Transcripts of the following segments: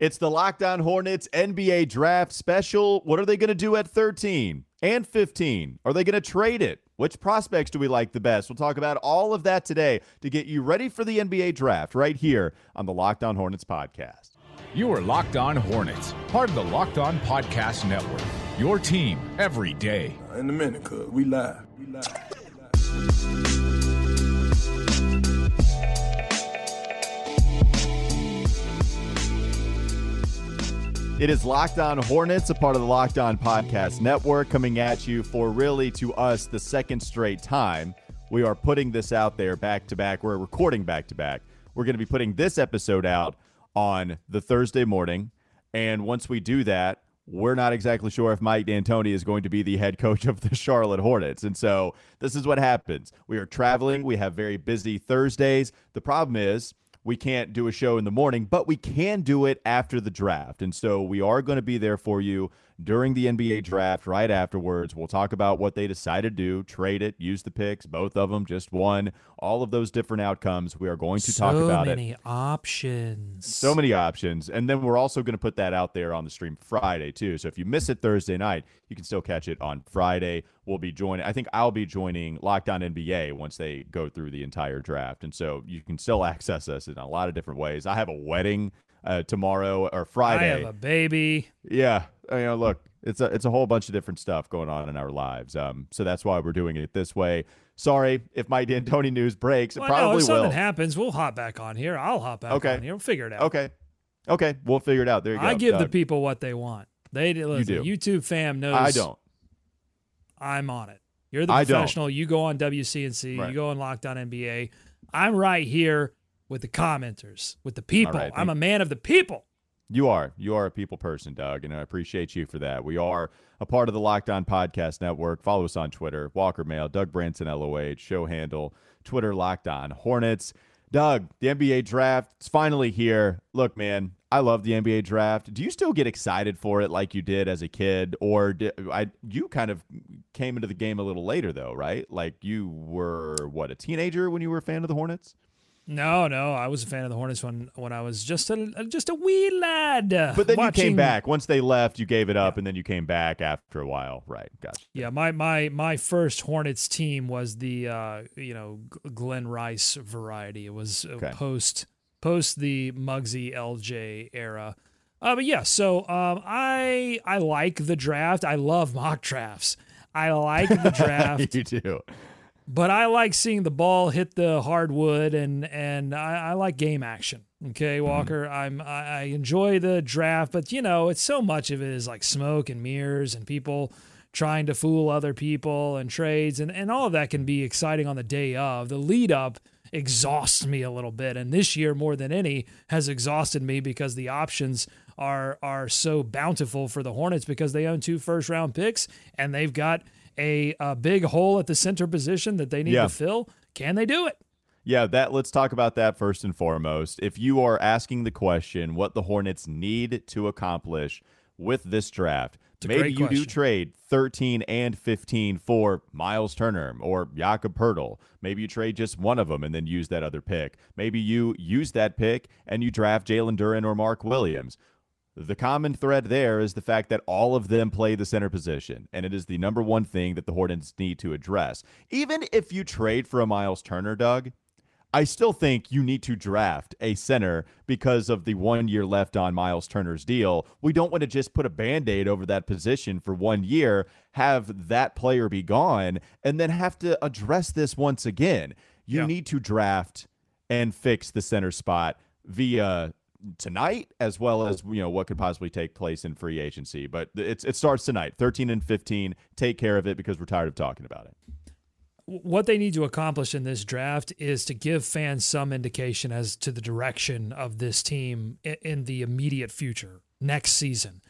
It's the Lockdown Hornets NBA Draft Special. What are they going to do at 13 and 15? Are they going to trade it? Which prospects do we like the best? We'll talk about all of that today to get you ready for the NBA Draft right here on the Locked On Hornets podcast. You are Locked On Hornets, part of the Locked On Podcast Network. Your team every day. In a minute, cuz we live. We live. We live. It is Locked On Hornets, a part of the Locked On Podcast Network, coming at you for really, to us, the second straight time. We are putting this out there back-to-back. We're recording back-to-back. We're going to be putting this episode out on the Thursday morning, and once we do that, we're not exactly sure if Mike D'Antoni is going to be the head coach of the Charlotte Hornets, and so this is what happens. We are traveling. We have very busy Thursdays. The problem is, we can't do a show in the morning, but we can do it after the draft. And so we are going to be there for you during the NBA draft right afterwards. We'll talk about what they decided to do, trade it, use the picks, both of them, just one, all of those different outcomes. We are going to talk about it. So many options. So many options. And then we're also going to put that out there on the stream Friday too. So if you miss it Thursday night, you can still catch it on Friday. We'll be joining, I think I'll be joining Locked On NBA once they go through the entire draft. And so you can still access us in a lot of different ways. I have a wedding tomorrow or Friday. I have a baby. Yeah. You know, look, it's a whole bunch of different stuff going on in our lives. So that's why we're doing it this way. Sorry if my D'Antoni news breaks. Well, it probably will. If something happens, we'll hop back on here. I'll hop back on here. We'll figure it out. Okay. We'll figure it out. There you go. I give the people what they want. They listen, you do. YouTube fam knows. I don't. I'm on it. You're the professional. You go on WCNC. Right. You go on Locked On NBA. I'm right here with the commenters, with the people. Right, I'm a man of the people. You are. You are a people person, Doug, and I appreciate you for that. We are a part of the Locked On Podcast Network. Follow us on Twitter, Walker Mail, Doug Branson, LOH, show handle, Twitter, Locked On Hornets. Doug, the NBA Draft, it's finally here. Look, man, I love the NBA Draft. Do you still get excited for it like you did as a kid? Or you kind of came into the game a little later, though, right? Like you were, a teenager when you were a fan of the Hornets? No, I was a fan of the Hornets when I was just a wee lad. But then you came back. Once they left, you gave it up, and then you came back after a while, right? Gotcha. Yeah, my first Hornets team was the Glenn Rice variety. It was post the Muggsy LJ era. But yeah, so I like the draft. I love mock drafts. I like the draft. You do. But I like seeing the ball hit the hardwood, and I like game action. Okay, Walker, I enjoy the draft, but it's so much of it is like smoke and mirrors and people trying to fool other people and trades, and all of that can be exciting on the day of. The lead up exhausts me a little bit, and this year more than any has exhausted me because the options are so bountiful for the Hornets because they own 2 first round picks and they've got a big hole at the center position that they need to fill. Can they do it? Yeah, let's talk about that first and foremost. If you are asking the question what the Hornets need to accomplish with this draft, maybe you do trade 13 and 15 for Miles Turner or Jakob Poeltl. Maybe you trade just one of them and then use that other pick. Maybe you use that pick and you draft Jalen Duren or Mark Williams. The common thread there is the fact that all of them play the center position, and it is the number one thing that the Hornets need to address. Even if you trade for a Miles Turner, Doug, I still think you need to draft a center because of the 1 year left on Miles Turner's deal. We don't want to just put a Band-Aid over that position for 1 year, have that player be gone, and then have to address this once again. You need to draft and fix the center spot via tonight, as well as what could possibly take place in free agency, but it starts tonight. 13 and 15, take care of it because we're tired of talking about it. What they need to accomplish in this draft is to give fans some indication as to the direction of this team in the immediate future. Next season,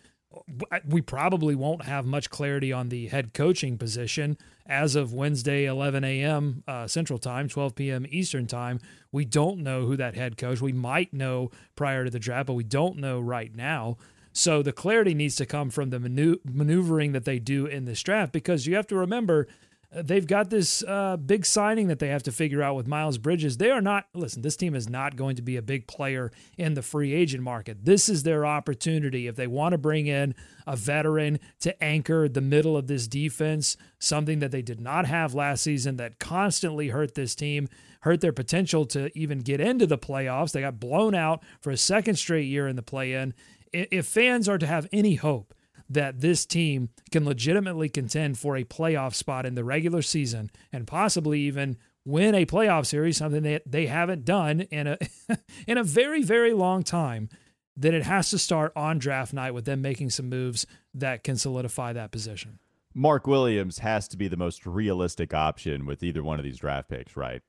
we probably won't have much clarity on the head coaching position as of Wednesday, 11 a.m. Central Time, 12 p.m. Eastern Time. We don't know who that head coach. We might know prior to the draft, but we don't know right now. So the clarity needs to come from the maneuvering that they do in this draft, because you have to remember They've got this big signing that they have to figure out with Miles Bridges. They are not, listen, this team is not going to be a big player in the free agent market. This is their opportunity. If they want to bring in a veteran to anchor the middle of this defense, something that they did not have last season that constantly hurt this team, hurt their potential to even get into the playoffs. They got blown out for a second straight year in the play-in. If fans are to have any hope that this team can legitimately contend for a playoff spot in the regular season and possibly even win a playoff series, something that they haven't done in a very, very long time, then it has to start on draft night with them making some moves that can solidify that position. Mark Williams has to be the most realistic option with either one of these draft picks, right?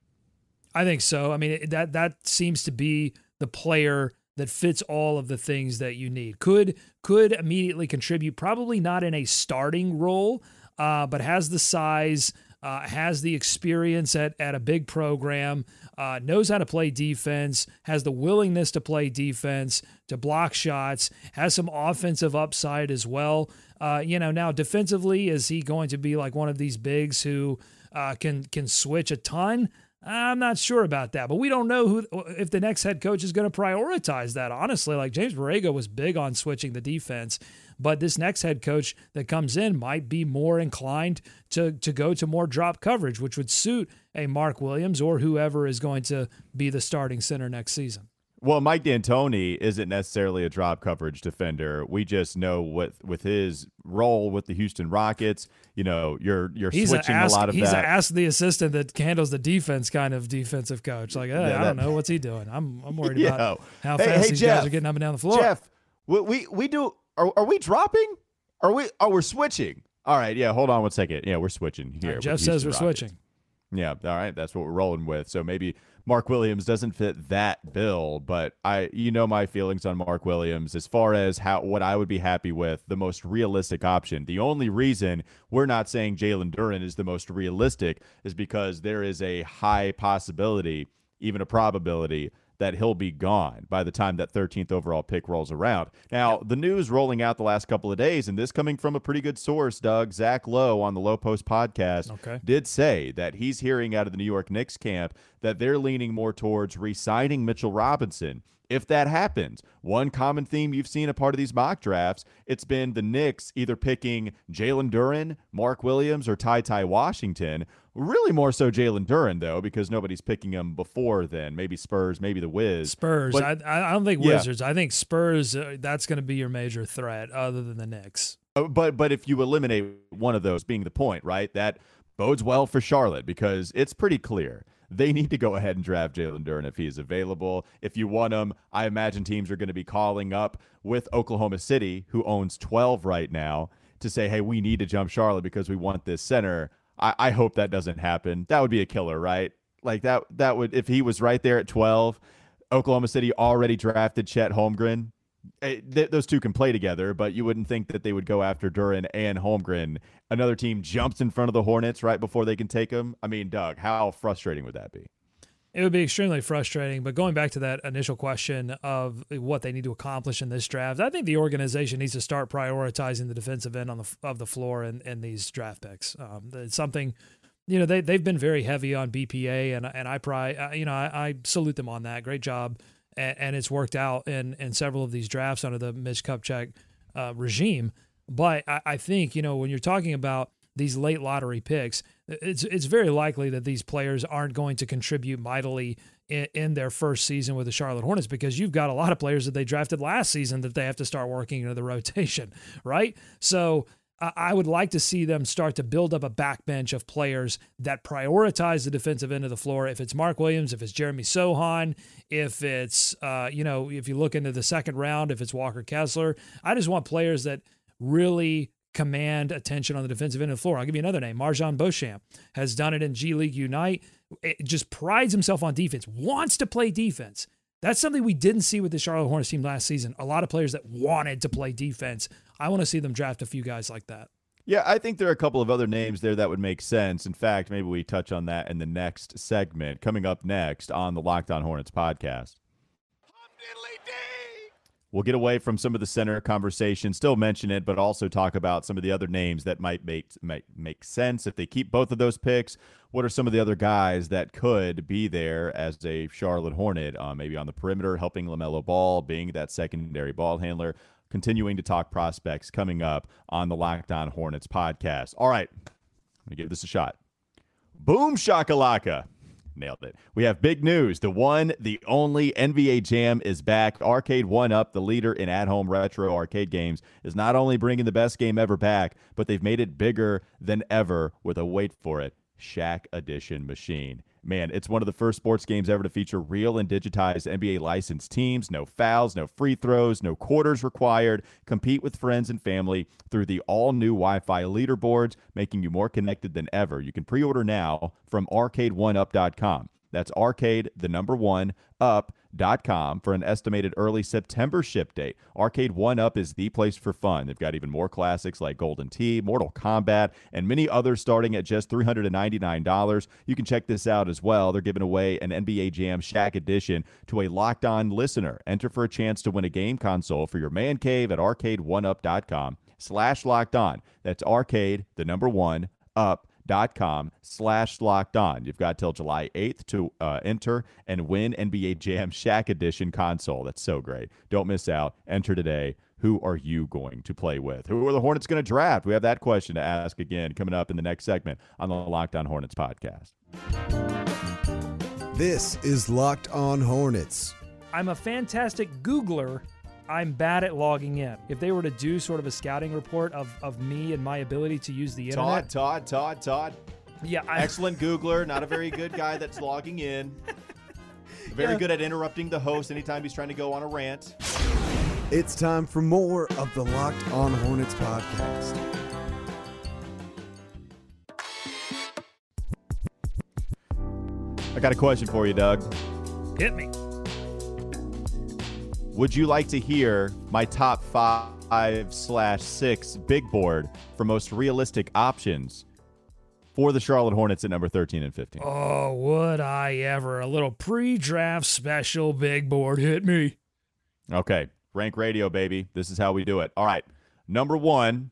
I think so. I mean, that seems to be the player that fits all of the things that you need. Could immediately contribute, probably not in a starting role, but has the size, has the experience at a big program, knows how to play defense, has the willingness to play defense, to block shots, has some offensive upside as well. Now defensively, is he going to be like one of these bigs who can switch a ton? I'm not sure about that, but we don't know if the next head coach is going to prioritize that. Honestly, like James Borrego was big on switching the defense, but this next head coach that comes in might be more inclined to go to more drop coverage, which would suit a Mark Williams or whoever is going to be the starting center next season. Well, Mike D'Antoni isn't necessarily a drop coverage defender. We just know with his role with the Houston Rockets, you know, you're switching a lot of that. He's asked the assistant that handles the defense kind of defensive coach. Like, I don't know what's he doing. I'm worried about how fast these Jeff, guys are getting up and down the floor. Jeff, we do. Are we dropping? We're switching? All right, yeah. Hold on one second. Yeah, we're switching here. Jeff says we're switching. Yeah, all right. That's what we're rolling with. So maybe Mark Williams doesn't fit that bill, but my feelings on Mark Williams as far as what I would be happy with, the most realistic option. The only reason we're not saying Jalen Duren is the most realistic is because there is a high possibility, even a probability, that he'll be gone by the time that 13th overall pick rolls around. Now, the news rolling out the last couple of days, and this coming from a pretty good source, Doug, Zach Lowe on the Low Post podcast, did say that he's hearing out of the New York Knicks camp that they're leaning more towards re-signing Mitchell Robinson. If that happens, one common theme you've seen a part of these mock drafts, it's been the Knicks either picking Jalen Duren, Mark Williams, or Ty Washington. Really more so Jalen Duren, though, because nobody's picking him before then. Maybe Spurs, maybe the Wiz. Spurs. But, I don't think Wizards. I think Spurs, that's going to be your major threat other than the Knicks. But if you eliminate one of those being the point, right, that bodes well for Charlotte because it's pretty clear. They need to go ahead and draft Jalen Duren if he's available. If you want him, I imagine teams are going to be calling up with Oklahoma City, who owns 12 right now, to say, hey, we need to jump Charlotte because we want this center. I hope that doesn't happen. That would be a killer, right? Like that would, if he was right there at 12, Oklahoma City already drafted Chet Holmgren. Those two can play together, but you wouldn't think that they would go after Duren and Holmgren. Another team jumps in front of the Hornets right before they can take them. I mean, Doug, how frustrating would that be? It would be extremely frustrating, but going back to that initial question of what they need to accomplish in this draft, I think the organization needs to start prioritizing the defensive end of the floor in these draft picks. It's something, they've been very heavy on BPA, and I salute them on that. Great job. And it's worked out in several of these drafts under the Mitch Kupchak regime. But I think, when you're talking about these late lottery picks, it's very likely that these players aren't going to contribute mightily in their first season with the Charlotte Hornets because you've got a lot of players that they drafted last season that they have to start working into the rotation, right? So I would like to see them start to build up a backbench of players that prioritize the defensive end of the floor. If it's Mark Williams, if it's Jeremy Sohan, if it's, if you look into the second round, if it's Walker Kessler, I just want players that really command attention on the defensive end of the floor. I'll give you another name. MarJon Beauchamp has done it in G League Unite. It just prides himself on defense, wants to play defense. That's something we didn't see with the Charlotte Hornets team last season. A lot of players that wanted to play defense. I want to see them draft a few guys like that. Yeah, I think there are a couple of other names there that would make sense. In fact, maybe we touch on that in the next segment. Coming up next on the Locked On Hornets podcast. We'll get away from some of the center conversation, still mention it, but also talk about some of the other names that might make sense if they keep both of those picks. What are some of the other guys that could be there as a Charlotte Hornet, maybe on the perimeter, helping LaMelo Ball, being that secondary ball handler, continuing to talk prospects coming up on the Lockdown Hornets podcast. All right, I'm going to give this a shot. Boom shakalaka. Nailed it. We have big news. The one, the only NBA Jam is back. Arcade 1-Up, the leader in at-home retro arcade games, is not only bringing the best game ever back, but they've made it bigger than ever with a, wait for it, Shaq Edition machine. Man, it's one of the first sports games ever to feature real and digitized NBA licensed teams. No fouls, no free throws, no quarters required. Compete with friends and family through the all-new Wi-Fi leaderboards, making you more connected than ever. You can pre-order now from arcade1up.com. That's arcade, the number one, up.com for an estimated early September ship date. Arcade 1-Up is the place for fun. They've got even more classics like Golden Tee, Mortal Kombat, and many others starting at just $399. You can check this out as well. They're giving away an NBA Jam Shaq Edition to a Locked On listener. Enter for a chance to win a game console for your man cave at arcade1up.com/lockedon. That's arcade, the number one, up. .com/lockedon. You've got till July 8th to enter and win NBA Jam Shaq Edition console. That's so great. Don't miss out. Enter today. Who are you going to play with? Who are the Hornets going to draft? We have that question to ask again coming up in the next segment on the Locked On Hornets podcast. This is Locked On Hornets. I'm a fantastic Googler. I'm bad at logging in. If they were to do sort of a scouting report of me and my ability to use the internet. Todd. Yeah. Excellent Googler. Not a very good guy that's logging in. Very good at interrupting the host anytime he's trying to go on a rant. It's time for more of the Locked On Hornets podcast. I got a question for you, Doug. Hit me. Would you like to hear my top 5/6 big board for most realistic options for the Charlotte Hornets at number 13 and 15? Oh, would I ever. A little pre-draft special big board. Hit me. Okay. Rank radio, baby. This is how we do it. All right. Number one,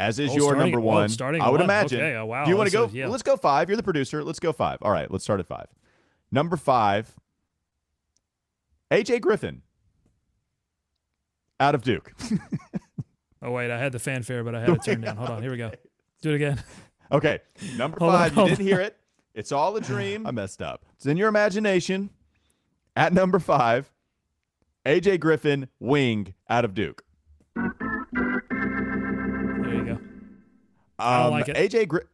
as is your number one, I would imagine. Okay. Oh, wow. Do you want to go? Yeah. Let's go five. You're the producer. Let's go five. All right. Let's start at five. Number five, A.J. Griffin. Out of Duke. Oh, wait. I had the fanfare, but I had it turned down. Hold on. Here we go. Do it again. Okay. Number five. You didn't hear it. It's all a dream. I messed up. It's in your imagination. At number five, A.J. Griffin, wing, out of Duke. There you go. I don't like it. A.J. Griffin.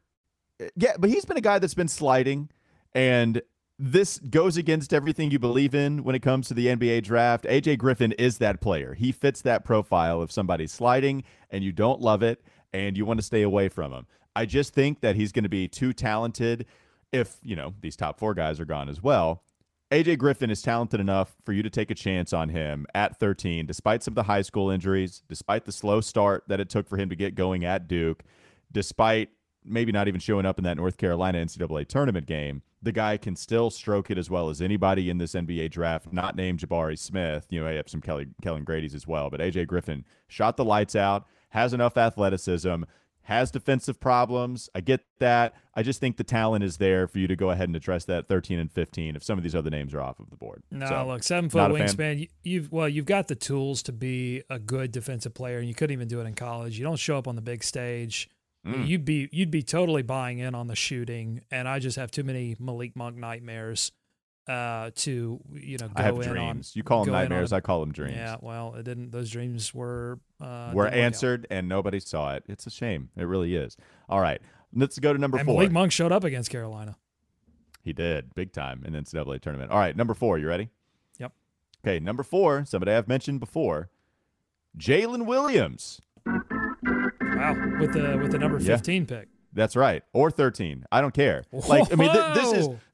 Yeah, but he's been a guy that's been sliding, and this goes against everything you believe in when it comes to the NBA draft. A.J. Griffin is that player. He fits that profile of somebody sliding, and you don't love it, and you want to stay away from him. I just think that he's going to be too talented if, you know, these top four guys are gone as well. A.J. Griffin is talented enough for you to take a chance on him at 13, despite some of the high school injuries, despite the slow start that it took for him to get going at Duke, despite maybe not even showing up in that North Carolina NCAA tournament game. The guy can still stroke it as well as anybody in this NBA draft, not named Jabari Smith. You know, I have some Kellen Grady's as well, but A.J. Griffin shot the lights out, has enough athleticism, has defensive problems. I get that. I just think the talent is there for you to go ahead and address that 13 and 15 if some of these other names are off of the board. No, so, look, 7-foot wingspan. You've got the tools to be a good defensive player, and you couldn't even do it in college. You don't show up on the big stage. You'd be totally buying in on the shooting, and I just have too many Malik Monk nightmares to go in on. I have dreams. You call them nightmares, I call them dreams. Yeah, well, it didn't. Those dreams were answered, and nobody saw it. It's a shame. It really is. All right, let's go to number four. Malik Monk showed up against Carolina. He did, big time in the NCAA tournament. All right, number four. You ready? Yep. Okay, number four. Somebody I've mentioned before, Jalen Williams. Wow, with the number 15 pick. That's right, or 13. I don't care. Whoa. Like, I mean,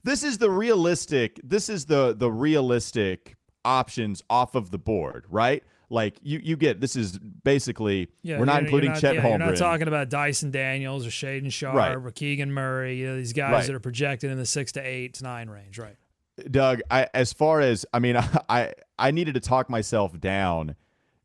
this is the realistic. This is the realistic options off of the board, right? Like you get this is basically we're not including Chet Holmgren. You're not talking about Dyson Daniels or Shaden Sharp or Keegan Murray. These guys that are projected in the 6 to 8 to 9 range, right? Doug, I needed to talk myself down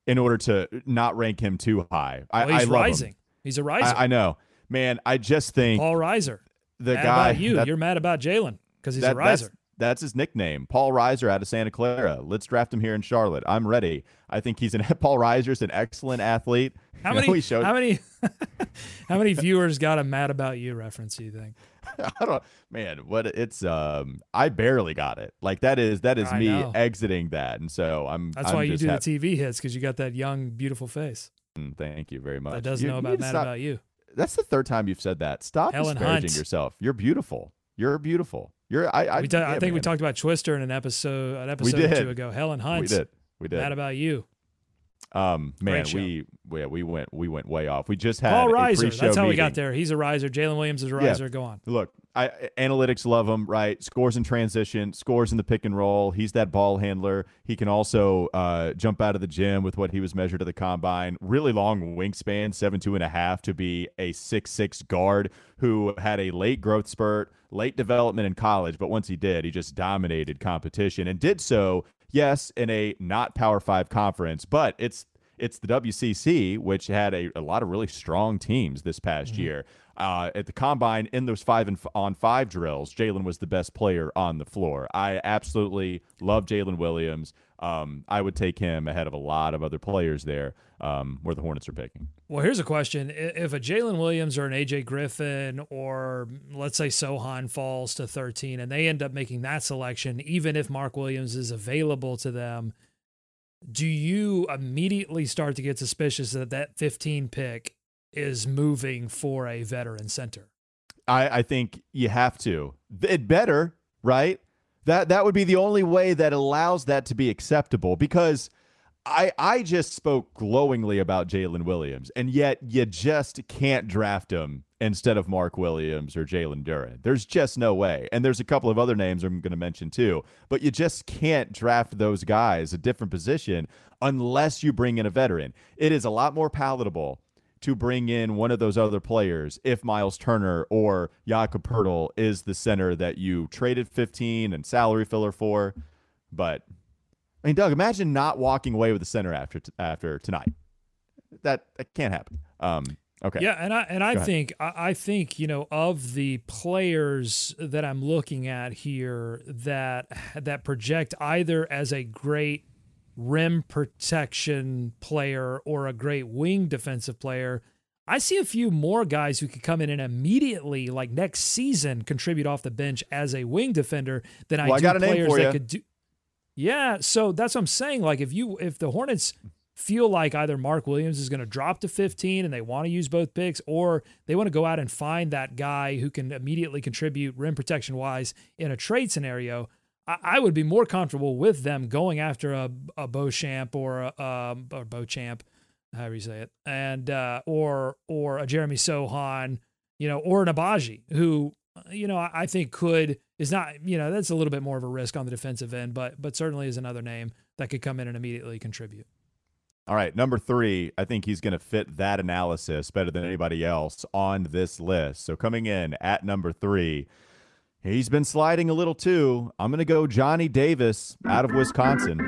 in order to not rank him too high. Well, he's rising. He's a riser. I know. Man, I just think Paul Reiser. The mad guy about you. You're mad about Jalen because he's a riser. That's his nickname, Paul Reiser out of Santa Clara. Let's draft him here in Charlotte. I'm ready. I think he's Paul Reiser's an excellent athlete. How many viewers got a Mad About You reference, do you think? I barely got it. Like that is me exiting that. And so that's why you do the TV hits, because you got that young, beautiful face. Thank you very much. That does know about Mad About You. That's the third time you've said that. Stop disparaging yourself. You're beautiful. You're beautiful. I think we talked about Twister in an episode or two ago. Helen Hunt. We did. Mad About You. We went way off. We just had Paul Reiser. That's how we got there. He's a riser. Jalen Williams is a riser. Yeah. Go on. Look, analytics love him, right? Scores in transition, scores in the pick and roll. He's that ball handler. He can also jump out of the gym with what he was measured at the combine. Really long wingspan, 7'2.5" to be a 6'6" guard who had a late growth spurt, late development in college. But once he did, he just dominated competition and did so. Yes, in a not Power 5 conference, but it's the WCC, which had a lot of really strong teams this past year. At the Combine, in those 5-on-5 drills, Jalen was the best player on the floor. I absolutely love Jalen Williams. I would take him ahead of a lot of other players there where the Hornets are picking. Well, here's a question. If a Jalen Williams or an A.J. Griffin or, let's say, Sohan falls to 13 and they end up making that selection, even if Mark Williams is available to them, do you immediately start to get suspicious that that 15 pick is moving for a veteran center? I think you have to. It better, right? That would be the only way that allows that to be acceptable, because I just spoke glowingly about Jalen Williams, and yet you just can't draft him instead of Mark Williams or Jalen Duren. There's just no way. And there's a couple of other names I'm going to mention too, but you just can't draft those guys a different position unless you bring in a veteran. It is a lot more palatable to bring in one of those other players if Miles Turner or Jakob Poeltl is the center that you traded 15 and salary filler for. But I mean, Doug, imagine not walking away with the center after tonight. That can't happen. Okay. Yeah, I think of the players that I'm looking at here that project either as a great rim protection player or a great wing defensive player, I see a few more guys who could come in and immediately, like next season, contribute off the bench as a wing defender than I got a name for you. Yeah, so that's what I'm saying. Like if the Hornets feel like either Mark Williams is going to drop to 15 and they want to use both picks, or they want to go out and find that guy who can immediately contribute rim protection wise in a trade scenario, I would be more comfortable with them going after a Beauchamp or a Beauchamp, however you say it, and or a Jeremy Sohan, or an Agbaji, who I think is not that's a little bit more of a risk on the defensive end, but certainly is another name that could come in and immediately contribute. All right, number 3, I think he's going to fit that analysis better than anybody else on this list. So coming in at number 3. He's been sliding a little too. I'm going to go Johnny Davis out of Wisconsin.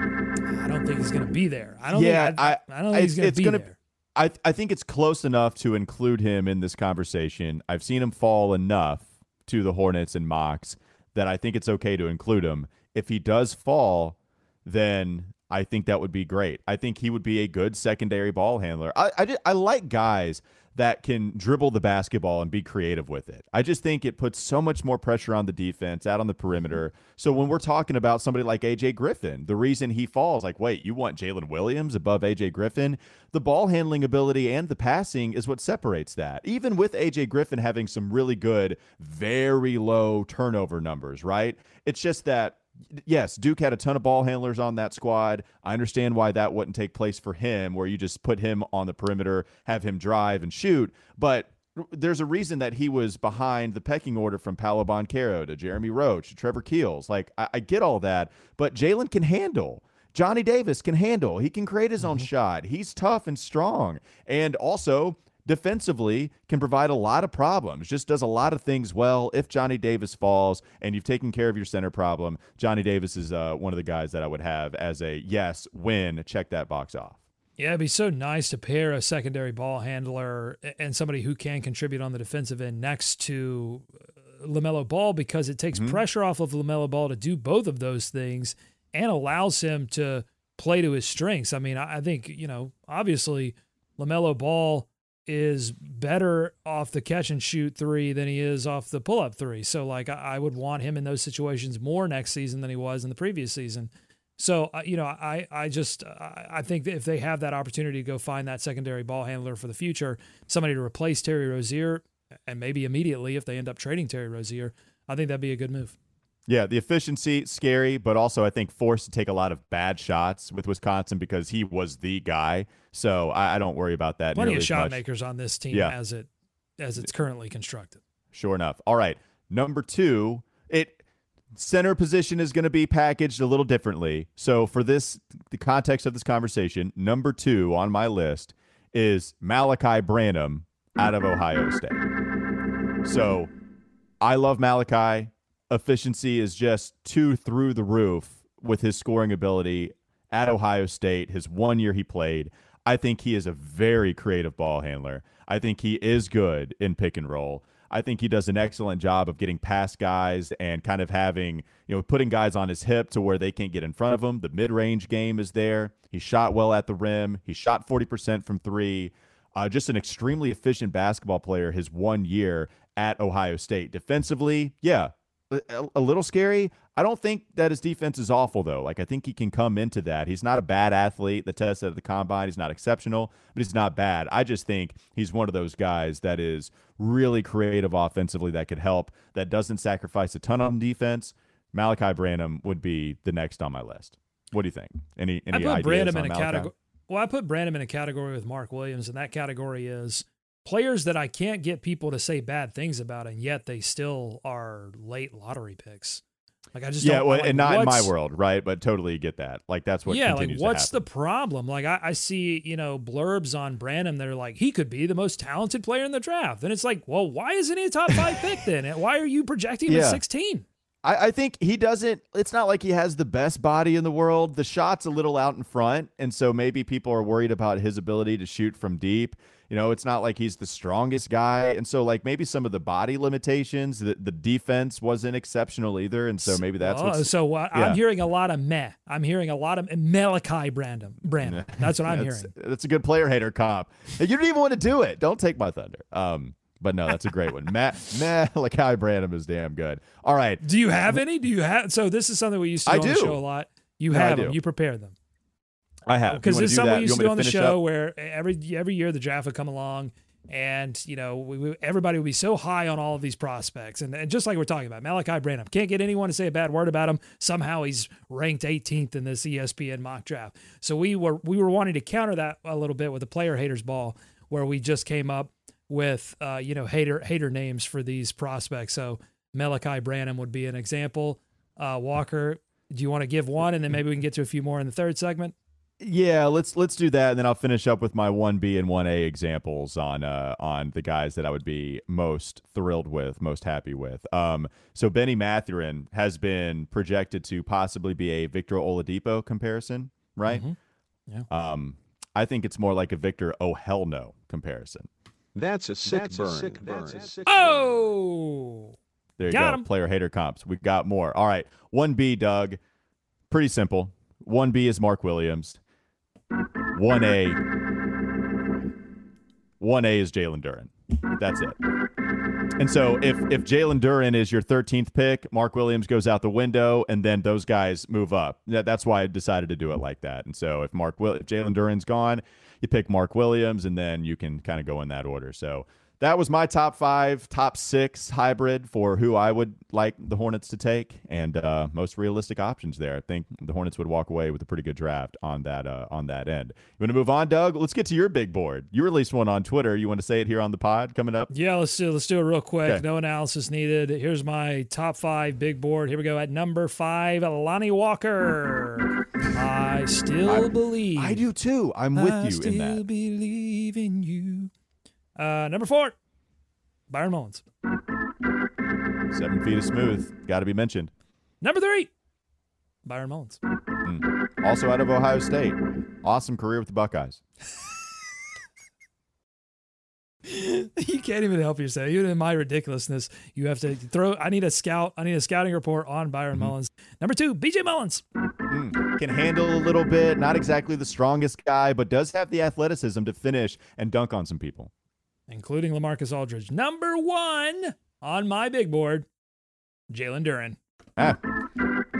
I don't think he's going to be there. I don't think he's going to be there. I think it's close enough to include him in this conversation. I've seen him fall enough to the Hornets and mocks that I think it's okay to include him. If he does fall, then I think that would be great. I think he would be a good secondary ball handler. I like guys that can dribble the basketball and be creative with it. I just think it puts so much more pressure on the defense out on the perimeter. So when we're talking about somebody like A.J. Griffin, the reason he falls, like, wait, you want Jalen Williams above A.J. Griffin? The ball handling ability and the passing is what separates that. Even with A.J. Griffin having some really good, very low turnover numbers, right? It's just that, yes, Duke had a ton of ball handlers on that squad. I understand why that wouldn't take place for him, where you just put him on the perimeter, have him drive and shoot. But there's a reason that he was behind the pecking order from Paolo Banchero to Jeremy Roach to Trevor Keels. Like, I get all that, but Jalen can handle. Johnny Davis can handle. He can create his own shot. He's tough and strong. And also, defensively, can provide a lot of problems, just does a lot of things well. If Johnny Davis falls and you've taken care of your center problem, Johnny Davis is one of the guys that I would have as a yes, win, check that box off. Yeah, it'd be so nice to pair a secondary ball handler and somebody who can contribute on the defensive end next to LaMelo Ball, because it takes pressure off of LaMelo Ball to do both of those things and allows him to play to his strengths. I mean, I think, you know, obviously LaMelo Ball is better off the catch and shoot three than he is off the pull up three. So like I would want him in those situations more next season than he was in the previous season. So, you know, I think that if they have that opportunity to go find that secondary ball handler for the future, somebody to replace Terry Rozier, and maybe immediately if they end up trading Terry Rozier, I think that'd be a good move. Yeah, the efficiency, scary, but also I think forced to take a lot of bad shots with Wisconsin because he was the guy. So I don't worry about that. Plenty of shot makers on this team as it's currently constructed. Sure enough. All right, number two, center position is going to be packaged a little differently. So for this, the context of this conversation, number two on my list is Malachi Branham out of Ohio State. So I love Malachi. Efficiency is just two through the roof with his scoring ability at Ohio State. His 1 year he played, I think he is a very creative ball handler. I think he is good in pick and roll. I think he does an excellent job of getting past guys and kind of having, you know, putting guys on his hip to where they can't get in front of him. The mid-range game is there. He shot well at the rim. He shot 40% from three. Just an extremely efficient basketball player his 1 year at Ohio State. Defensively, yeah, a little scary. I don't think that his defense is awful, though. Like, I think he can come into that. He's not a bad athlete. The test at the combine, he's not exceptional, but he's not bad. I just think he's one of those guys that is really creative offensively, that could help, that doesn't sacrifice a ton on defense. Malachi Branham would be the next on my list. What do you think? Any ideas on Malachi? Well, I put Branham in a category with Mark Williams, and that category is players that I can't get people to say bad things about, and yet they still are late lottery picks. Like I just don't, well, like, and not in my world, right? But totally get that. Like that's what continues like what's to happen. The problem? Like I see, you know, blurbs on Branham that are like, he could be the most talented player in the draft, and it's like, well, why isn't he a top five pick then? And why are you projecting him at 16? I think he doesn't, it's not like he has the best body in the world. The shot's a little out in front, and so maybe people are worried about his ability to shoot from deep. You know, it's not like he's the strongest guy. And so, like, maybe some of the body limitations, the defense wasn't exceptional either. And so maybe that's I'm hearing a lot of meh. I'm hearing a lot of Malachi Branham. That's what I'm hearing. That's a good player hater comp. You don't even want to do it. Don't take my thunder. But no, that's a great one. Malachi Branham is damn good. All right. Do you have any? So this is something we used to do on the show a lot. You have them. You prepare them. I have. Because there's something we used to do on the show where every year the draft would come along, and, you know, everybody would be so high on all of these prospects. And just like we're talking about, Malachi Branham, can't get anyone to say a bad word about him. Somehow he's ranked 18th in this ESPN mock draft. So we were wanting to counter that a little bit with the player haters ball, where we just came up with hater names for these prospects. So Malachi Branham would be an example. Walker, do you want to give one, and then maybe we can get to a few more in the third segment? Yeah, let's do that, and then I'll finish up with my 1B and 1A examples on the guys that I would be most thrilled with, most happy with. So Benny Mathurin has been projected to possibly be a Victor Oladipo comparison, right? Mm-hmm. Yeah. I think it's more like a Victor oh hell no comparison. That's a sick burn. Oh! There you go. Him. Player hater comps. We've got more. All right. 1B, Doug. Pretty simple. 1B is Mark Williams. 1A is Jalen Duren. That's it. And so if Jalen Duren is your 13th pick, Mark Williams goes out the window, and then those guys move up. That's why I decided to do it like that. And so if Jalen Duren's gone, you pick Mark Williams, and then you can kind of go in that order. So that was my top five, top six hybrid for who I would like the Hornets to take, and most realistic options there. I think the Hornets would walk away with a pretty good draft on that end. You want to move on, Doug? Let's get to your big board. You released one on Twitter. You want to say it here on the pod coming up? Yeah, let's do it real quick. Okay. No analysis needed. Here's my top five big board. Here we go. At number five, Lonnie Walker. I still believe. I do too. I'm with you in that. I still believe in you. Number four, Byron Mullins. 7 feet of smooth. Got to be mentioned. Number three, Byron Mullins. Also out of Ohio State. Awesome career with the Buckeyes. You can't even help yourself. Even in my ridiculousness, you have to throw. I need a scout. I need a scouting report on Byron Mullins. Number two, B.J. Mullins. Can handle a little bit. Not exactly the strongest guy, but does have the athleticism to finish and dunk on some people. Including LaMarcus Aldridge. Number one on my big board, Jalen Duren.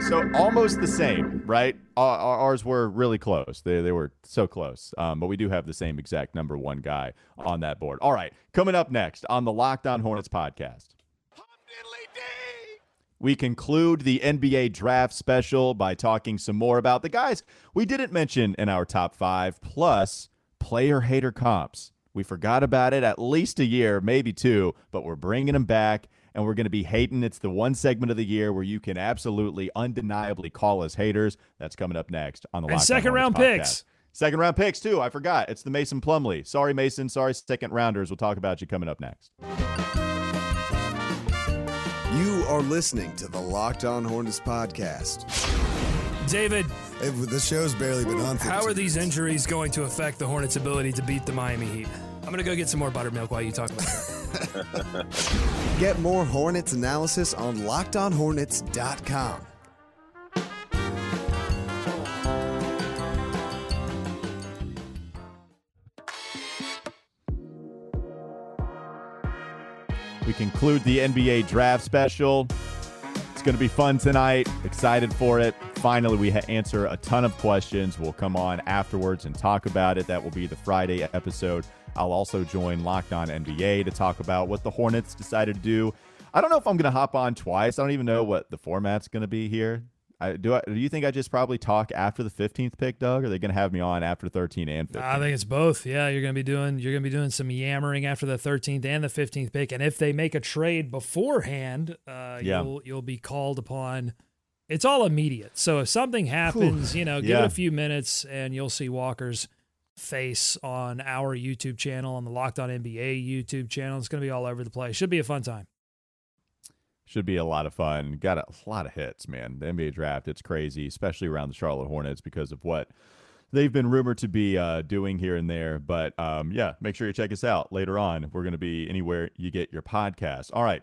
So almost the same, right? Ours were really close. They were so close. But we do have the same exact number one guy on that board. All right, coming up next on the Lockdown Hornets podcast, we conclude the NBA draft special by talking some more about the guys we didn't mention in our top five, plus player hater comps. We forgot about it at least a year, maybe two, but we're bringing them back. And we're going to be hating. It's the one segment of the year where you can absolutely, undeniably call us haters. That's coming up next on the Lockdown Hornets podcast. Second-round picks. Second-round picks, too. I forgot. It's the Mason Plumlee. Sorry, Mason. Sorry, second-rounders. We'll talk about you coming up next. You are listening to the Locked On Hornets podcast. David. The show's barely been on. How are these injuries going to affect the Hornets' ability to beat the Miami Heat? I'm going to go get some more buttermilk while you talk about that. Get more Hornets analysis on LockedOnHornets.com. We conclude the NBA draft special. It's going to be fun tonight. Excited for it. Finally, we answer a ton of questions. We'll come on afterwards and talk about it. That will be the Friday episode. I'll also join Locked On NBA to talk about what the Hornets decided to do. I don't know if I'm going to hop on twice. I don't even know what the format's going to be here. Do you think I just probably talk after the 15th pick, Doug? Or are they going to have me on after 13 and 15? I think it's both. Yeah, you're going to be doing some yammering after the 13th and the 15th pick. And if they make a trade beforehand, you'll be called upon. It's all immediate. So if something happens, give it a few minutes and you'll see Walker's face on our YouTube channel, on the Locked On NBA YouTube channel. It's going to be all over the place. Should be a fun time. Should be a lot of fun. Got a lot of hits, man. The NBA draft, it's crazy, especially around the Charlotte Hornets because of what they've been rumored to be doing here and there. But make sure you check us out later on. We're going to be anywhere you get your podcast. All right.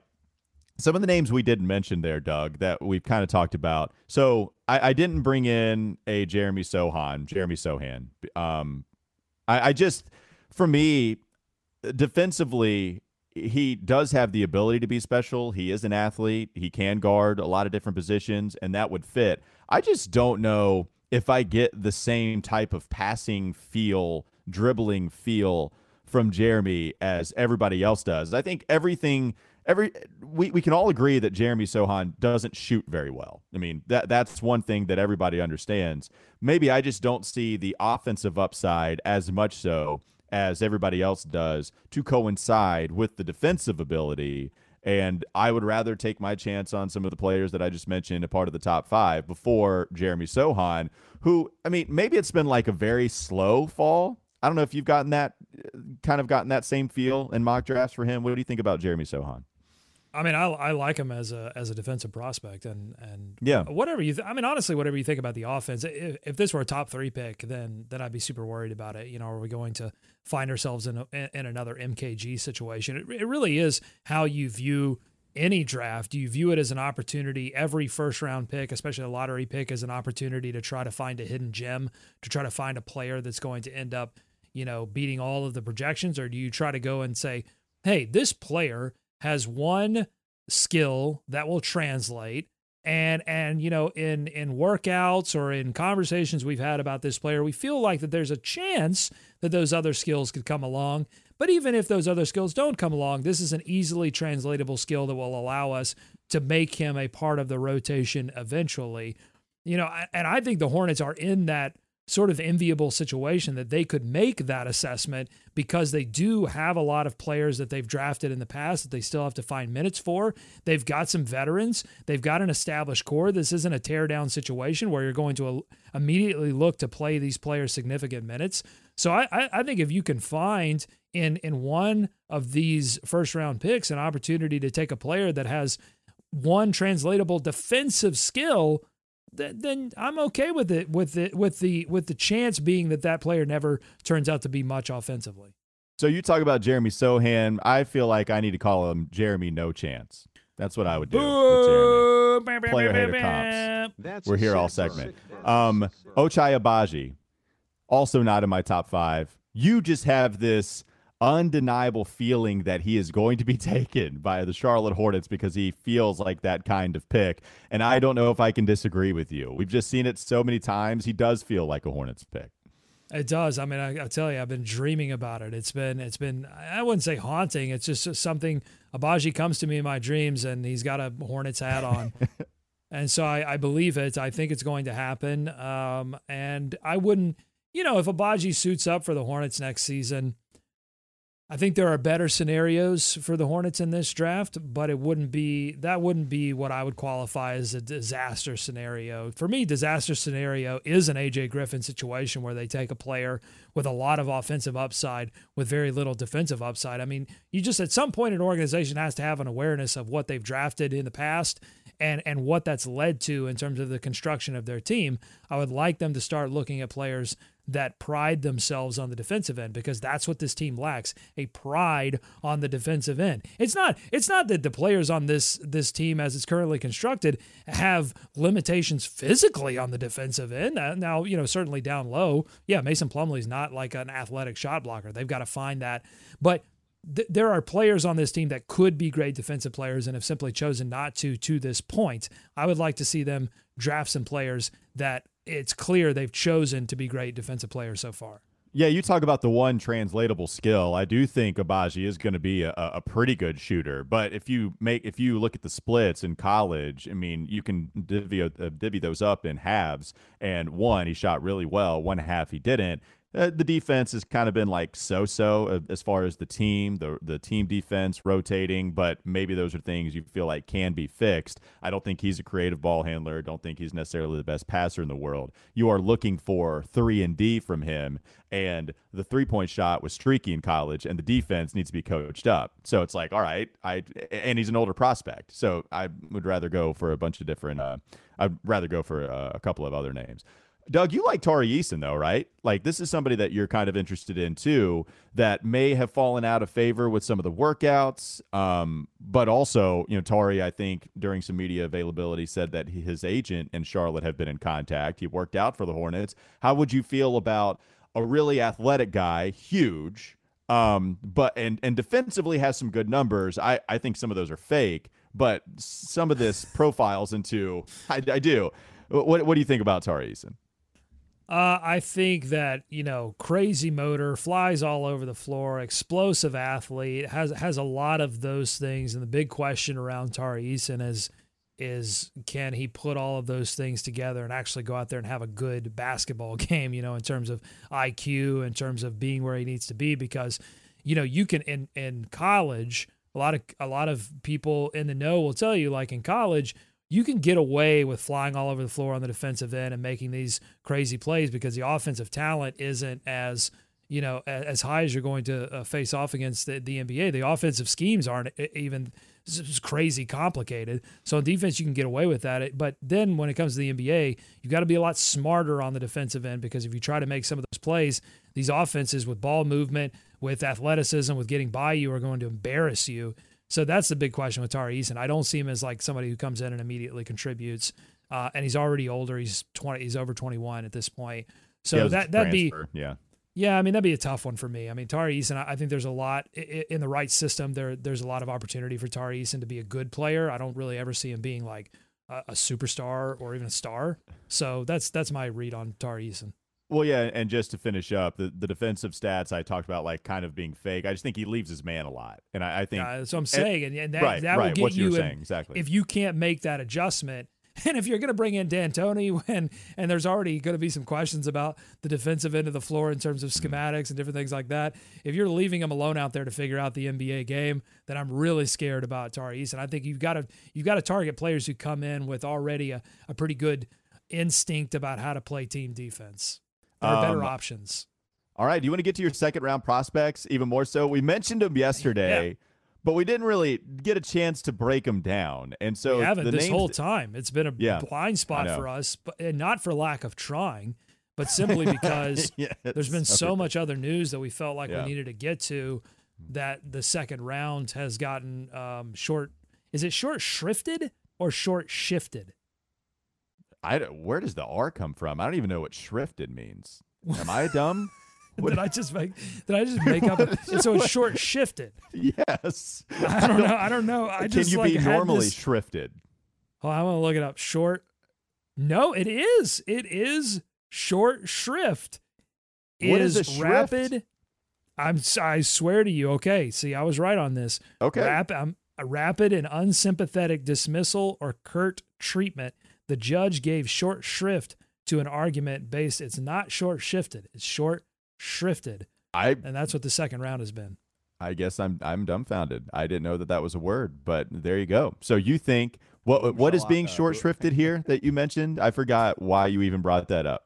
Some of the names we didn't mention there, Doug, that we've kind of talked about. So I didn't bring in a Jeremy Sohan. For me, defensively, he does have the ability to be special. He is an athlete. He can guard a lot of different positions, and that would fit. I just don't know if I get the same type of passing feel, dribbling feel from Jeremy as everybody else does. I think we can all agree that Jeremy Sohan doesn't shoot very well. I mean, that's one thing that everybody understands. Maybe I just don't see the offensive upside as much so as everybody else does to coincide with the defensive ability. And I would rather take my chance on some of the players that I just mentioned, a part of the top five, before Jeremy Sohan, who, I mean, maybe it's been like a very slow fall. I don't know if you've gotten that same feel in mock drafts for him. What do you think about Jeremy Sohan? I mean, I like him as a defensive prospect, and whatever you honestly, whatever you think about the offense. If this were a top three pick, then I'd be super worried about it. You know, are we going to find ourselves in another MKG situation? It really is how you view any draft. You view it as an opportunity. Every first round pick, especially a lottery pick, is an opportunity to try to find a hidden gem, to try to find a player that's going to end up, beating all of the projections. Or do you try to go and say, hey, this player has one skill that will translate, and in workouts or in conversations we've had about this player, we feel like that there's a chance that those other skills could come along. But even if those other skills don't come along, this is an easily translatable skill that will allow us to make him a part of the rotation eventually. And I think the Hornets are in that sort of enviable situation that they could make that assessment, because they do have a lot of players that they've drafted in the past that they still have to find minutes for. They've got some veterans. They've got an established core. This isn't a teardown situation where you're going to immediately look to play these players significant minutes. So I think if you can find in one of these first-round picks an opportunity to take a player that has one translatable defensive skill, then I'm okay with it, with the chance being that that player never turns out to be much offensively. So you talk about Jeremy Sohan. I feel like I need to call him Jeremy No Chance. That's what I would do. With Jeremy. Player hater comps. We're here all segment. Ochai Agbaji, also not in my top five. You just have this undeniable feeling that he is going to be taken by the Charlotte Hornets because he feels like that kind of pick. And I don't know if I can disagree with you. We've just seen it so many times. He does feel like a Hornets pick. It does. I mean, I tell you, I've been dreaming about it. It's been, I wouldn't say haunting. It's just something. Agbaji comes to me in my dreams and he's got a Hornets hat on. And so I believe it. I think it's going to happen. And I wouldn't, if Agbaji suits up for the Hornets next season, I think there are better scenarios for the Hornets in this draft, but that wouldn't be what I would qualify as a disaster scenario. For me, disaster scenario is an A.J. Griffin situation where they take a player with a lot of offensive upside with very little defensive upside. I mean, you just at some point an organization has to have an awareness of what they've drafted in the past and what that's led to in terms of the construction of their team. I would like them to start looking at players that pride themselves on the defensive end, because that's what this team lacks, a pride on the defensive end. It's not that the players on this team as it's currently constructed have limitations physically on the defensive end. Now, certainly down low, yeah, Mason Plumlee's not like an athletic shot blocker. They've got to find that. But there are players on this team that could be great defensive players and have simply chosen not to this point. I would like to see them draft some players that it's clear they've chosen to be great defensive players so far. Yeah, you talk about the one translatable skill. I do think Agbaji is going to be a pretty good shooter, but if you look at the splits in college, I mean, you can divvy those up in halves, and one, he shot really well, one half he didn't. The defense has kind of been like so-so as far as the team, the team defense rotating, but maybe those are things you feel like can be fixed. I don't think he's a creative ball handler. Don't think he's necessarily the best passer in the world. You are looking for 3-and-D from him, and the three-point shot was streaky in college, and the defense needs to be coached up. So it's like, all right, and he's an older prospect, so I would rather go for a bunch of different I'd rather go for a couple of other names. Doug, you like Tari Eason, though, right? Like, this is somebody that you're kind of interested in, too, that may have fallen out of favor with some of the workouts. But also, Tari, I think, during some media availability, said that his agent and Charlotte have been in contact. He worked out for the Hornets. How would you feel about a really athletic guy, huge, but defensively has some good numbers? I think some of those are fake, but some of this profiles into – I do. What do you think about Tari Eason? I think that, crazy motor, flies all over the floor, explosive athlete, has a lot of those things. And the big question around Tari Eason is can he put all of those things together and actually go out there and have a good basketball game, in terms of IQ, in terms of being where he needs to be? Because, you can in college, a lot of people in the know will tell you, like in college, you can get away with flying all over the floor on the defensive end and making these crazy plays because the offensive talent isn't as, as high as you're going to face off against the NBA. The offensive schemes aren't even crazy complicated. So on defense, you can get away with that. But then when it comes to the NBA, you've got to be a lot smarter on the defensive end, because if you try to make some of those plays, these offenses with ball movement, with athleticism, with getting by you are going to embarrass you. So that's the big question with Tari Eason. I don't see him as like somebody who comes in and immediately contributes. And he's already older. He's over 21 at this point. So yeah, that'd be, yeah. I mean, that'd be a tough one for me. I mean, Tari Eason, I think there's a lot in the right system. There's a lot of opportunity for Tari Eason to be a good player. I don't really ever see him being like a superstar or even a star. So that's my read on Tari Eason. Well, yeah, and just to finish up, the defensive stats I talked about, like kind of being fake. I just think he leaves his man a lot, and I think that's what I'm saying. And that will get what you were saying, exactly. If you can't make that adjustment, and if you're going to bring in D'Antoni, and there's already going to be some questions about the defensive end of the floor in terms of schematics and different things like that. If you're leaving him alone out there to figure out the NBA game, then I'm really scared about Tari Eason. I think you've got to target players who come in with already a pretty good instinct about how to play team defense. There are better options. All right. Do you want to get to your second round prospects even more so? We mentioned them yesterday, but we didn't really get a chance to break them down. And so we haven't this whole time. It's been a blind spot for us, but and not for lack of trying, but simply because there's been so much other news that we felt like we needed to get to that the second round has gotten short. Is it short shrifted or short shifted? Where does the R come from? I don't even know what shrifted means. Am I dumb? Did I just make up? And so it's short shifted. Yes. I don't know. Can you be normally shrifted? Oh, I want to look it up. Short. No, it is. It is short shrift. What is rapid? I swear to you. Okay. See, I was right on this. Okay. A rapid and unsympathetic dismissal or curt treatment. The judge gave short shrift to an argument based. It's not short shifted. It's short shrifted. And that's what the second round has been. I guess I'm dumbfounded. I didn't know that was a word, but there you go. So you think what is being short shrifted here that you mentioned? I forgot why you even brought that up.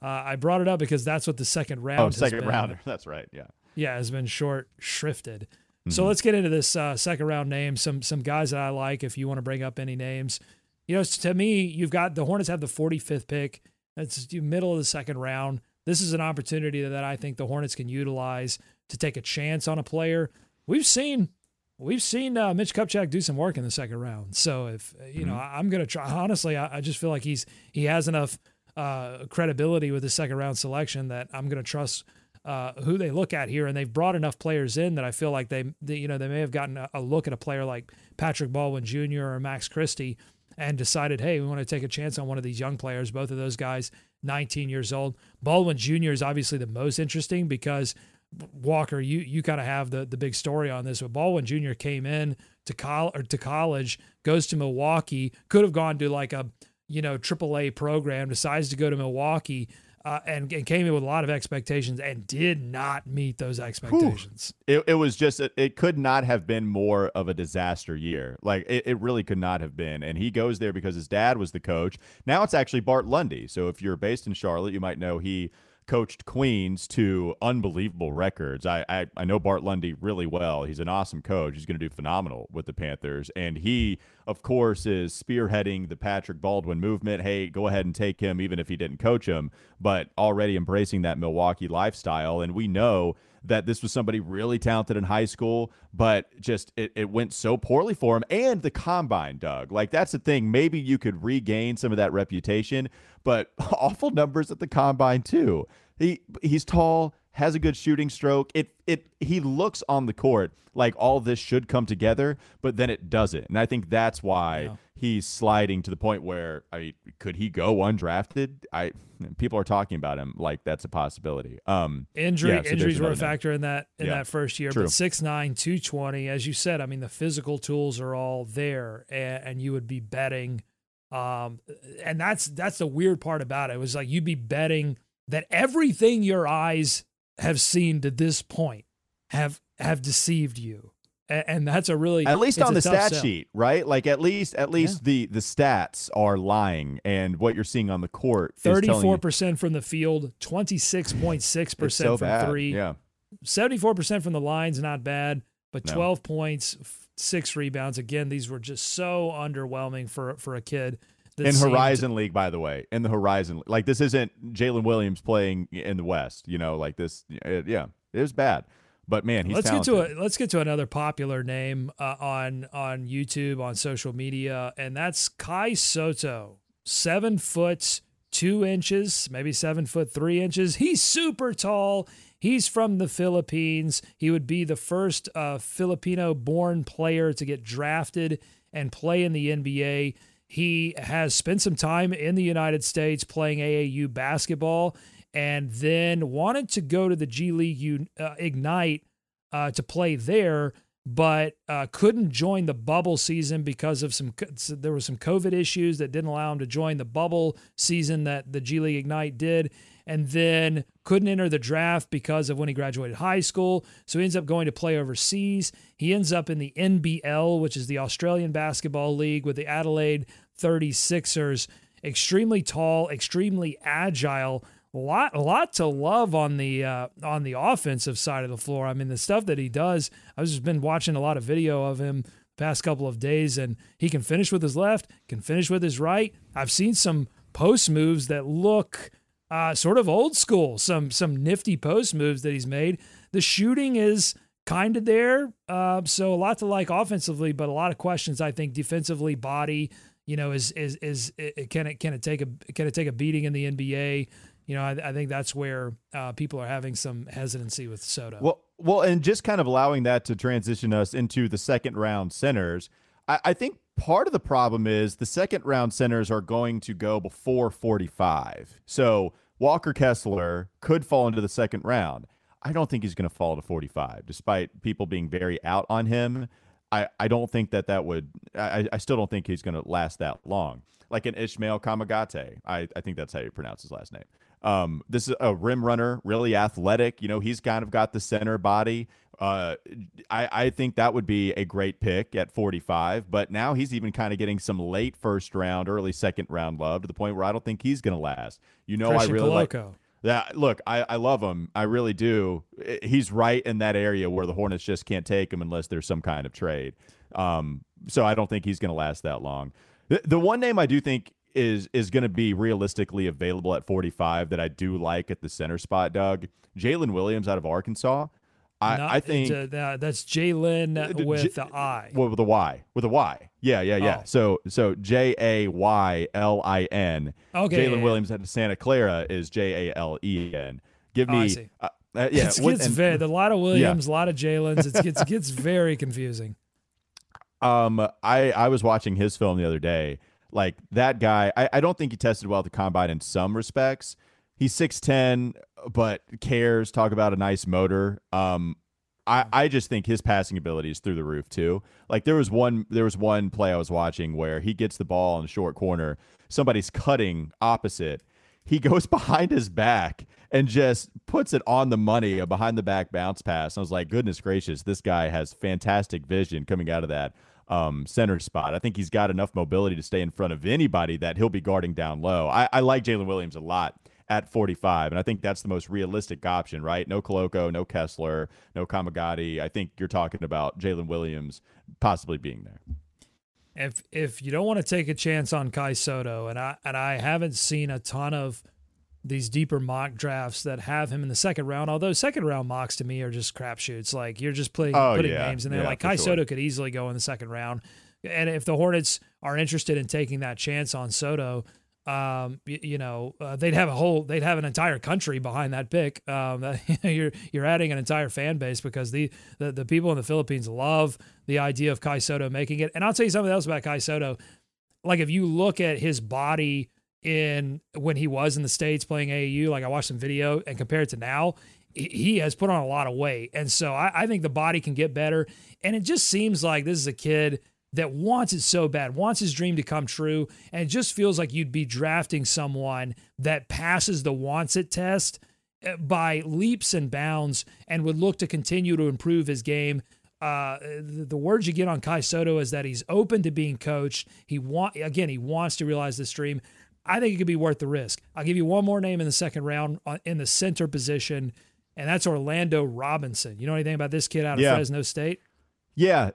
I brought it up because that's what the second round. Oh, second rounder. That's right. Yeah. Yeah, has been short shrifted. Mm-hmm. So let's get into this second round name. Some guys that I like. If you want to bring up any names. You know, to me, you've got the Hornets have the 45th pick. That's the middle of the second round. This is an opportunity that I think the Hornets can utilize to take a chance on a player. We've seen Mitch Kupchak do some work in the second round. So if you know, I'm gonna try. Honestly, I just feel like he has enough credibility with the second round selection that I'm gonna trust who they look at here. And they've brought enough players in that I feel like they may have gotten a look at a player like Patrick Baldwin Jr. or Max Christie. And decided, hey, we want to take a chance on one of these young players. Both of those guys, 19 years old. Baldwin Jr. is obviously the most interesting because, Walker, you kind of have the big story on this. But Baldwin Jr. came in to college, goes to Milwaukee, could have gone to like a AAA program, decides to go to Milwaukee, and came in with a lot of expectations and did not meet those expectations. It was just it could not have been more of a disaster year. Like it really could not have been. And he goes there because his dad was the coach. Now it's actually Bart Lundy. So if you're based in Charlotte, you might know he coached Queens to unbelievable records. I know Bart Lundy really well. He's an awesome coach. He's going to do phenomenal with the Panthers. And he, of course, is spearheading the Patrick Baldwin movement. Hey, go ahead and take him, even if he didn't coach him, but already embracing that Milwaukee lifestyle. And we know that this was somebody really talented in high school, but just it went so poorly for him. And the combine, Doug, like that's the thing. Maybe you could regain some of that reputation, but awful numbers at the combine too. He's tall, has a good shooting stroke. He looks on the court like all this should come together, but then it doesn't. And I think that's why he's sliding to the point where could he go undrafted? People are talking about him like that's a possibility. Injuries were a factor in that first year. True. But 6'9", 220, as you said, I mean the physical tools are all there, and you would be betting. And that's the weird part about it. It was like you'd be betting that everything your eyes have seen to this point have deceived you. And that's a really, at least on the stat sheet, right? Like at least the stats are lying and what you're seeing on the court. 34% from the field, 26.6% from three, 74% from the line's not bad, but 12 points, 6 rebounds. Again, these were just so underwhelming for a kid. In Horizon League, by the way, in the Horizon, like this isn't Jalen Williams playing in the West, like this. It was bad, but man, he's talented. Let's get to another popular name on YouTube, on social media, and that's Kai Sotto, 7'2", maybe 7'3". He's super tall. He's from the Philippines. He would be the first Filipino-born player to get drafted and play in the NBA. He has spent some time in the United States playing AAU basketball and then wanted to go to the G League Ignite to play there, but couldn't join the bubble season because of there were some COVID issues that didn't allow him to join the bubble season that the G League Ignite did, and then couldn't enter the draft because of when he graduated high school. So he ends up going to play overseas. He ends up in the NBL, which is the Australian Basketball League, with the Adelaide 36ers. Extremely tall, extremely agile, A lot to love on the offensive side of the floor. I mean, the stuff that he does, I've just been watching a lot of video of him the past couple of days, and he can finish with his left, can finish with his right. I've seen some post moves that look sort of old school, some nifty post moves that he's made. The shooting is kind of there, so a lot to like offensively, but a lot of questions, I think, defensively, body, you know, can it take a beating in the NBA? You know, I think that's where people are having some hesitancy with Sotto. Well, and just kind of allowing that to transition us into the second round centers, I think part of the problem is the second round centers are going to go before 45. So Walker Kessler could fall into the second round. I don't think he's going to fall to 45, despite people being very out on him. I don't think that would – I still don't think he's going to last that long. Like an Ishmael Kamagate, I think that's how you pronounce his last name. This is a rim runner, really athletic. You know, he's kind of got the center body. I think that would be a great pick at 45, but now he's even kind of getting some late first round, early second round love to the point where I don't think he's going to last. You know, Christian I really Coloco. Like that. Look, I love him. I really do. He's right in that area where the Hornets just can't take him unless there's some kind of trade. So I don't think he's going to last that long. The one name I do think is going to be realistically available at 45 that I do like at the center spot, Doug. Jalen Williams out of Arkansas. I think that's Jalen with the I. Well, with a Y. With a Y. Yeah. Oh. So Jaylin. Okay. Jalen Williams out of Santa Clara is Jalen. Give me. I see. Yeah. It gets a lot of Williams, a lot of Jalens. It gets very confusing. I was watching his film the other day. Like that guy, I don't think he tested well at the combine in some respects. He's 6'10", but cares. Talk about a nice motor. I just think his passing ability is through the roof too. Like there was one play I was watching where he gets the ball in the short corner. Somebody's cutting opposite. He goes behind his back and just puts it on the money, a behind the back bounce pass. And I was like, goodness gracious, this guy has fantastic vision coming out of that center spot. I think he's got enough mobility to stay in front of anybody that he'll be guarding down low. I like Jalen Williams a lot at 45, and I think that's the most realistic option, right? No Coloco, no Kessler, no Kamagate. I think you're talking about Jalen Williams possibly being there. If you don't want to take a chance on Kai Sotto, and I haven't seen a ton of these deeper mock drafts that have him in the second round, although second round mocks to me are just crapshoots. Like you're just putting names in there. Like Kai Sotto could easily go in the second round. And if the Hornets are interested in taking that chance on Sotto, they'd have an entire country behind that pick. You're adding an entire fan base because the people in the Philippines love the idea of Kai Sotto making it. And I'll tell you something else about Kai Sotto. Like if you look at his body when he was in the States playing AAU, like I watched some video and compared to now, he has put on a lot of weight. And so I think the body can get better. And it just seems like this is a kid that wants it so bad, wants his dream to come true, and it just feels like you'd be drafting someone that passes the wants it test by leaps and bounds and would look to continue to improve his game. The words you get on Kai Sotto is that he's open to being coached. He wants to realize this dream. I think it could be worth the risk. I'll give you one more name in the second round in the center position, and that's Orlando Robinson. You know anything about this kid out of Fresno State? Yeah,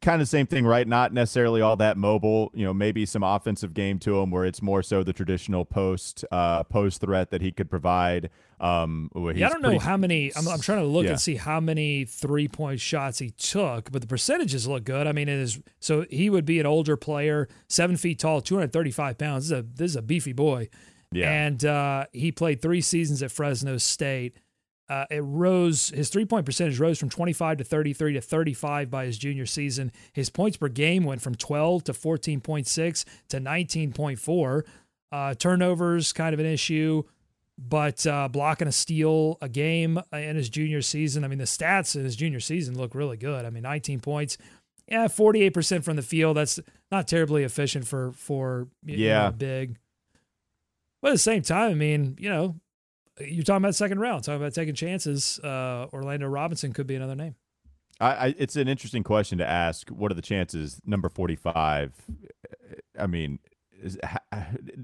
kind of same thing, right? Not necessarily all that mobile, you know, maybe some offensive game to him where it's more so the traditional post threat that he could provide. I don't know how many, I'm trying to look and see how many 3-point shots he took, but the percentages look good. I mean, so he would be an older player, 7 feet tall, 235 pounds. This is a beefy boy. Yeah. And he played 3 seasons at Fresno State. His 3-point percentage rose from 25 to 33 to 35 by his junior season. His points per game went from 12 to 14.6 to 19.4. Turnovers, kind of an issue, but blocking a steal a game in his junior season. I mean, the stats in his junior season look really good. I mean, 19 points. 48% from the field. That's not terribly efficient for big. But at the same time, I mean, you know, you're talking about second round, talking about taking chances. Orlando Robinson could be another name. It's an interesting question to ask. What are the chances? Number 45. I mean,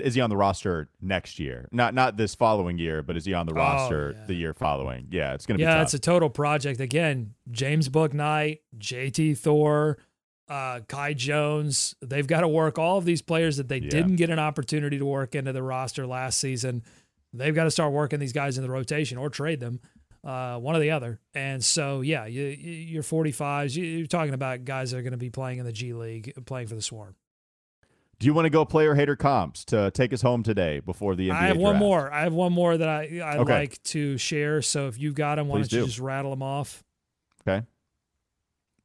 is he on the roster next year? Not this following year, but is he on the roster the year following? Yeah, it's going to be tough. It's a total project. Again, James Bouknight, JT Thor, Kai Jones. They've got to work all of these players that they didn't get an opportunity to work into the roster last season. They've got to start working these guys in the rotation or trade them, one or the other. And so, yeah, your 45s, you're talking about guys that are going to be playing in the G League, playing for the Swarm. Do you want to go player hater comps to take us home today before the NBA draft? I have one more that I'd like to share. So if you've got them, why don't you just rattle them off? Okay.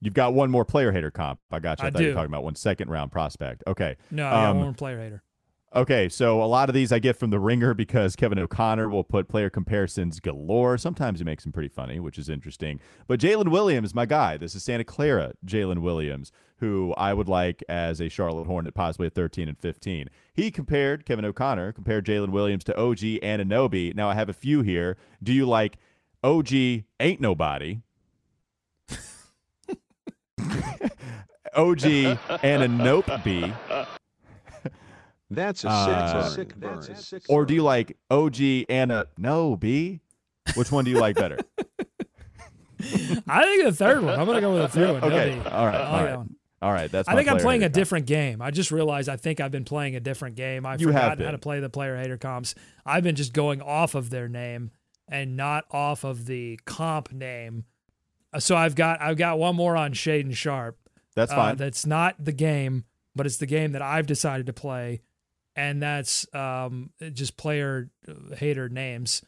You've got one more player hater comp. I got you. I thought you were talking about one second-round prospect. Okay. No, I got one more player hater. Okay, so a lot of these I get from The Ringer because Kevin O'Connor will put player comparisons galore. Sometimes he makes them pretty funny, which is interesting. But Jalen Williams, my guy. This is Santa Clara Jalen Williams, who I would like as a Charlotte Hornet, possibly at 13 and 15. Kevin O'Connor compared Jalen Williams to OG Anunoby. Now I have a few here. Do you like OG ain't nobody? OG Anunoby. That's a sick burn. Or do you like OG Anna? No, B. Which one do you like better? I think the third one. I'm going to go with the third one. Okay. No, all right. That's. I think I'm playing a different game. I just realized I think I've been playing a different game. I've forgotten how to play the player hater comps. I've been just going off of their name and not off of the comp name. So I've got one more on Shaden Sharp. That's fine. That's not the game, but it's the game that I've decided to play, and that's just player hater names.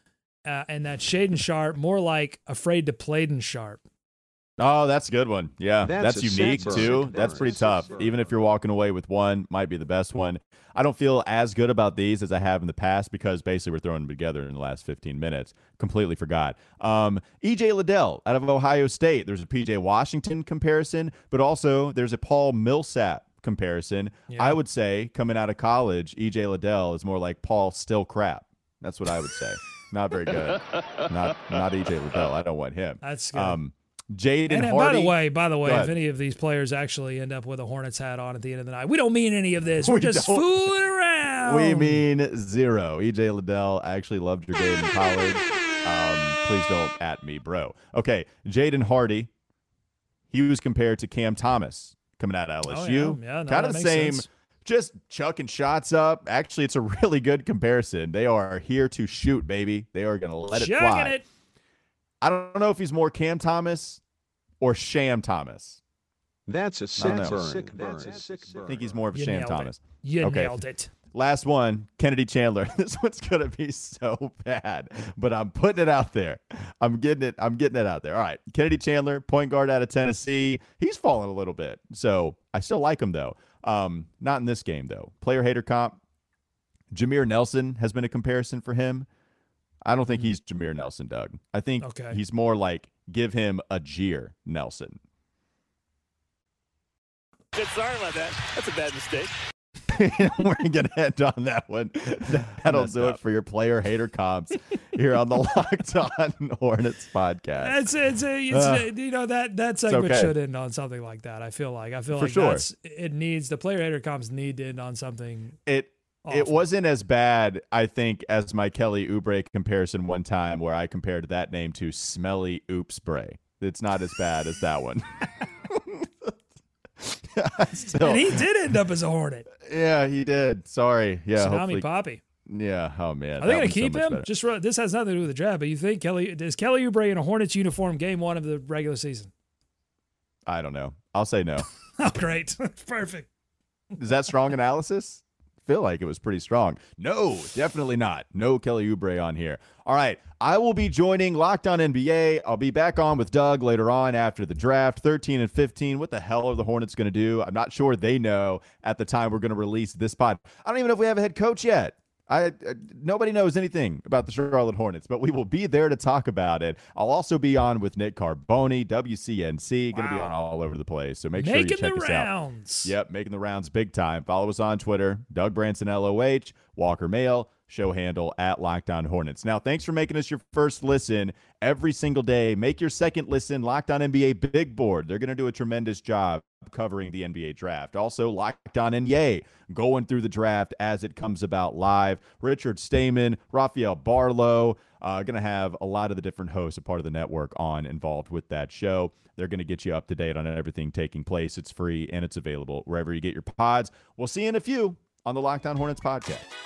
And that's Shaden Sharp, more like afraid to Playden Sharp. Oh, that's a good one. Yeah, that's unique, too. That's pretty tough. Even if you're walking away with one, might be the best one. I don't feel as good about these as I have in the past because basically we're throwing them together in the last 15 minutes. Completely forgot. E.J. Liddell out of Ohio State. There's a P.J. Washington comparison, but also there's a Paul Millsap comparison. Yeah. I would say coming out of college, E.J. Liddell is more like Paul still crap. That's what I would say. Not very good. Not E.J. Liddell. I don't want him. That's good. Jaden Hardy. By the way, if any of these players actually end up with a Hornets hat on at the end of the night, we don't mean any of this. We're just fooling around. We mean zero. E.J. Liddell, I actually loved your game in college. Please don't at me, bro. Okay, Jaden Hardy. He was compared to Cam Thomas coming out of LSU. Oh, yeah. No, kind of the same, just chucking shots up. Actually, it's a really good comparison. They are here to shoot, baby. They are going to let it fly. I don't know if he's more Cam Thomas or Sham Thomas. That's a sick burn. I think he's more of a Sham Thomas. Nailed it. Last one, Kennedy Chandler. This one's going to be so bad, but I'm putting it out there. I'm getting it out there. All right. Kennedy Chandler, point guard out of Tennessee. He's fallen a little bit. So I still like him, though. Not in this game, though. Player hater comp. Jameer Nelson has been a comparison for him. I don't think he's Jameer Nelson, Doug. I think he's more like give him a jeer, Nelson. Sorry about that. That's a bad mistake. We're gonna end on that one. That'll do it for your player hater comps here on the Locked On Hornets podcast. That segment should end on something like that. The player hater comps need to end on something. It wasn't as bad, I think, as my Kelly Oubre comparison one time where I compared that name to Smelly Oop Spray. It's not as bad as that one. And he did end up as a Hornet. Yeah, he did. Sorry. Yeah. Tsunami Poppy. Yeah. Oh man. Are they going to keep him? This has nothing to do with the draft. But you think Kelly Oubre in a Hornets uniform game one of the regular season? I don't know. I'll say no. Oh, great. Perfect. Is that strong analysis? Feel like it was pretty strong. No, definitely not. No Kelly Oubre on here. All right. I will be joining Locked On NBA. I'll be back on with Doug later on after the draft. 13 and 15. What the hell are the Hornets going to do? I'm not sure they know at the time we're going to release this pod. I don't even know if we have a head coach yet. Nobody knows anything about the Charlotte Hornets, but we will be there to talk about it. I'll also be on with Nick Carboni, WCNC, going to be on all over the place. So make sure you check us out. Yep, making the rounds big time. Follow us on Twitter, Doug Branson, LOH, Walker Mail, show handle at Locked On Hornets. Now, thanks for making us your first listen every single day. Make your second listen Locked On NBA Big Board. They're going to do a tremendous job. covering the NBA draft. Also, Locked On NBA, going through the draft as it comes about live. Richard Stamen, Rafael Barlow, going to have a lot of the different hosts, a part of the network, on involved with that show. They're going to get you up to date on everything taking place. It's free and it's available wherever you get your pods. We'll see you in a few on the Locked On Hornets podcast.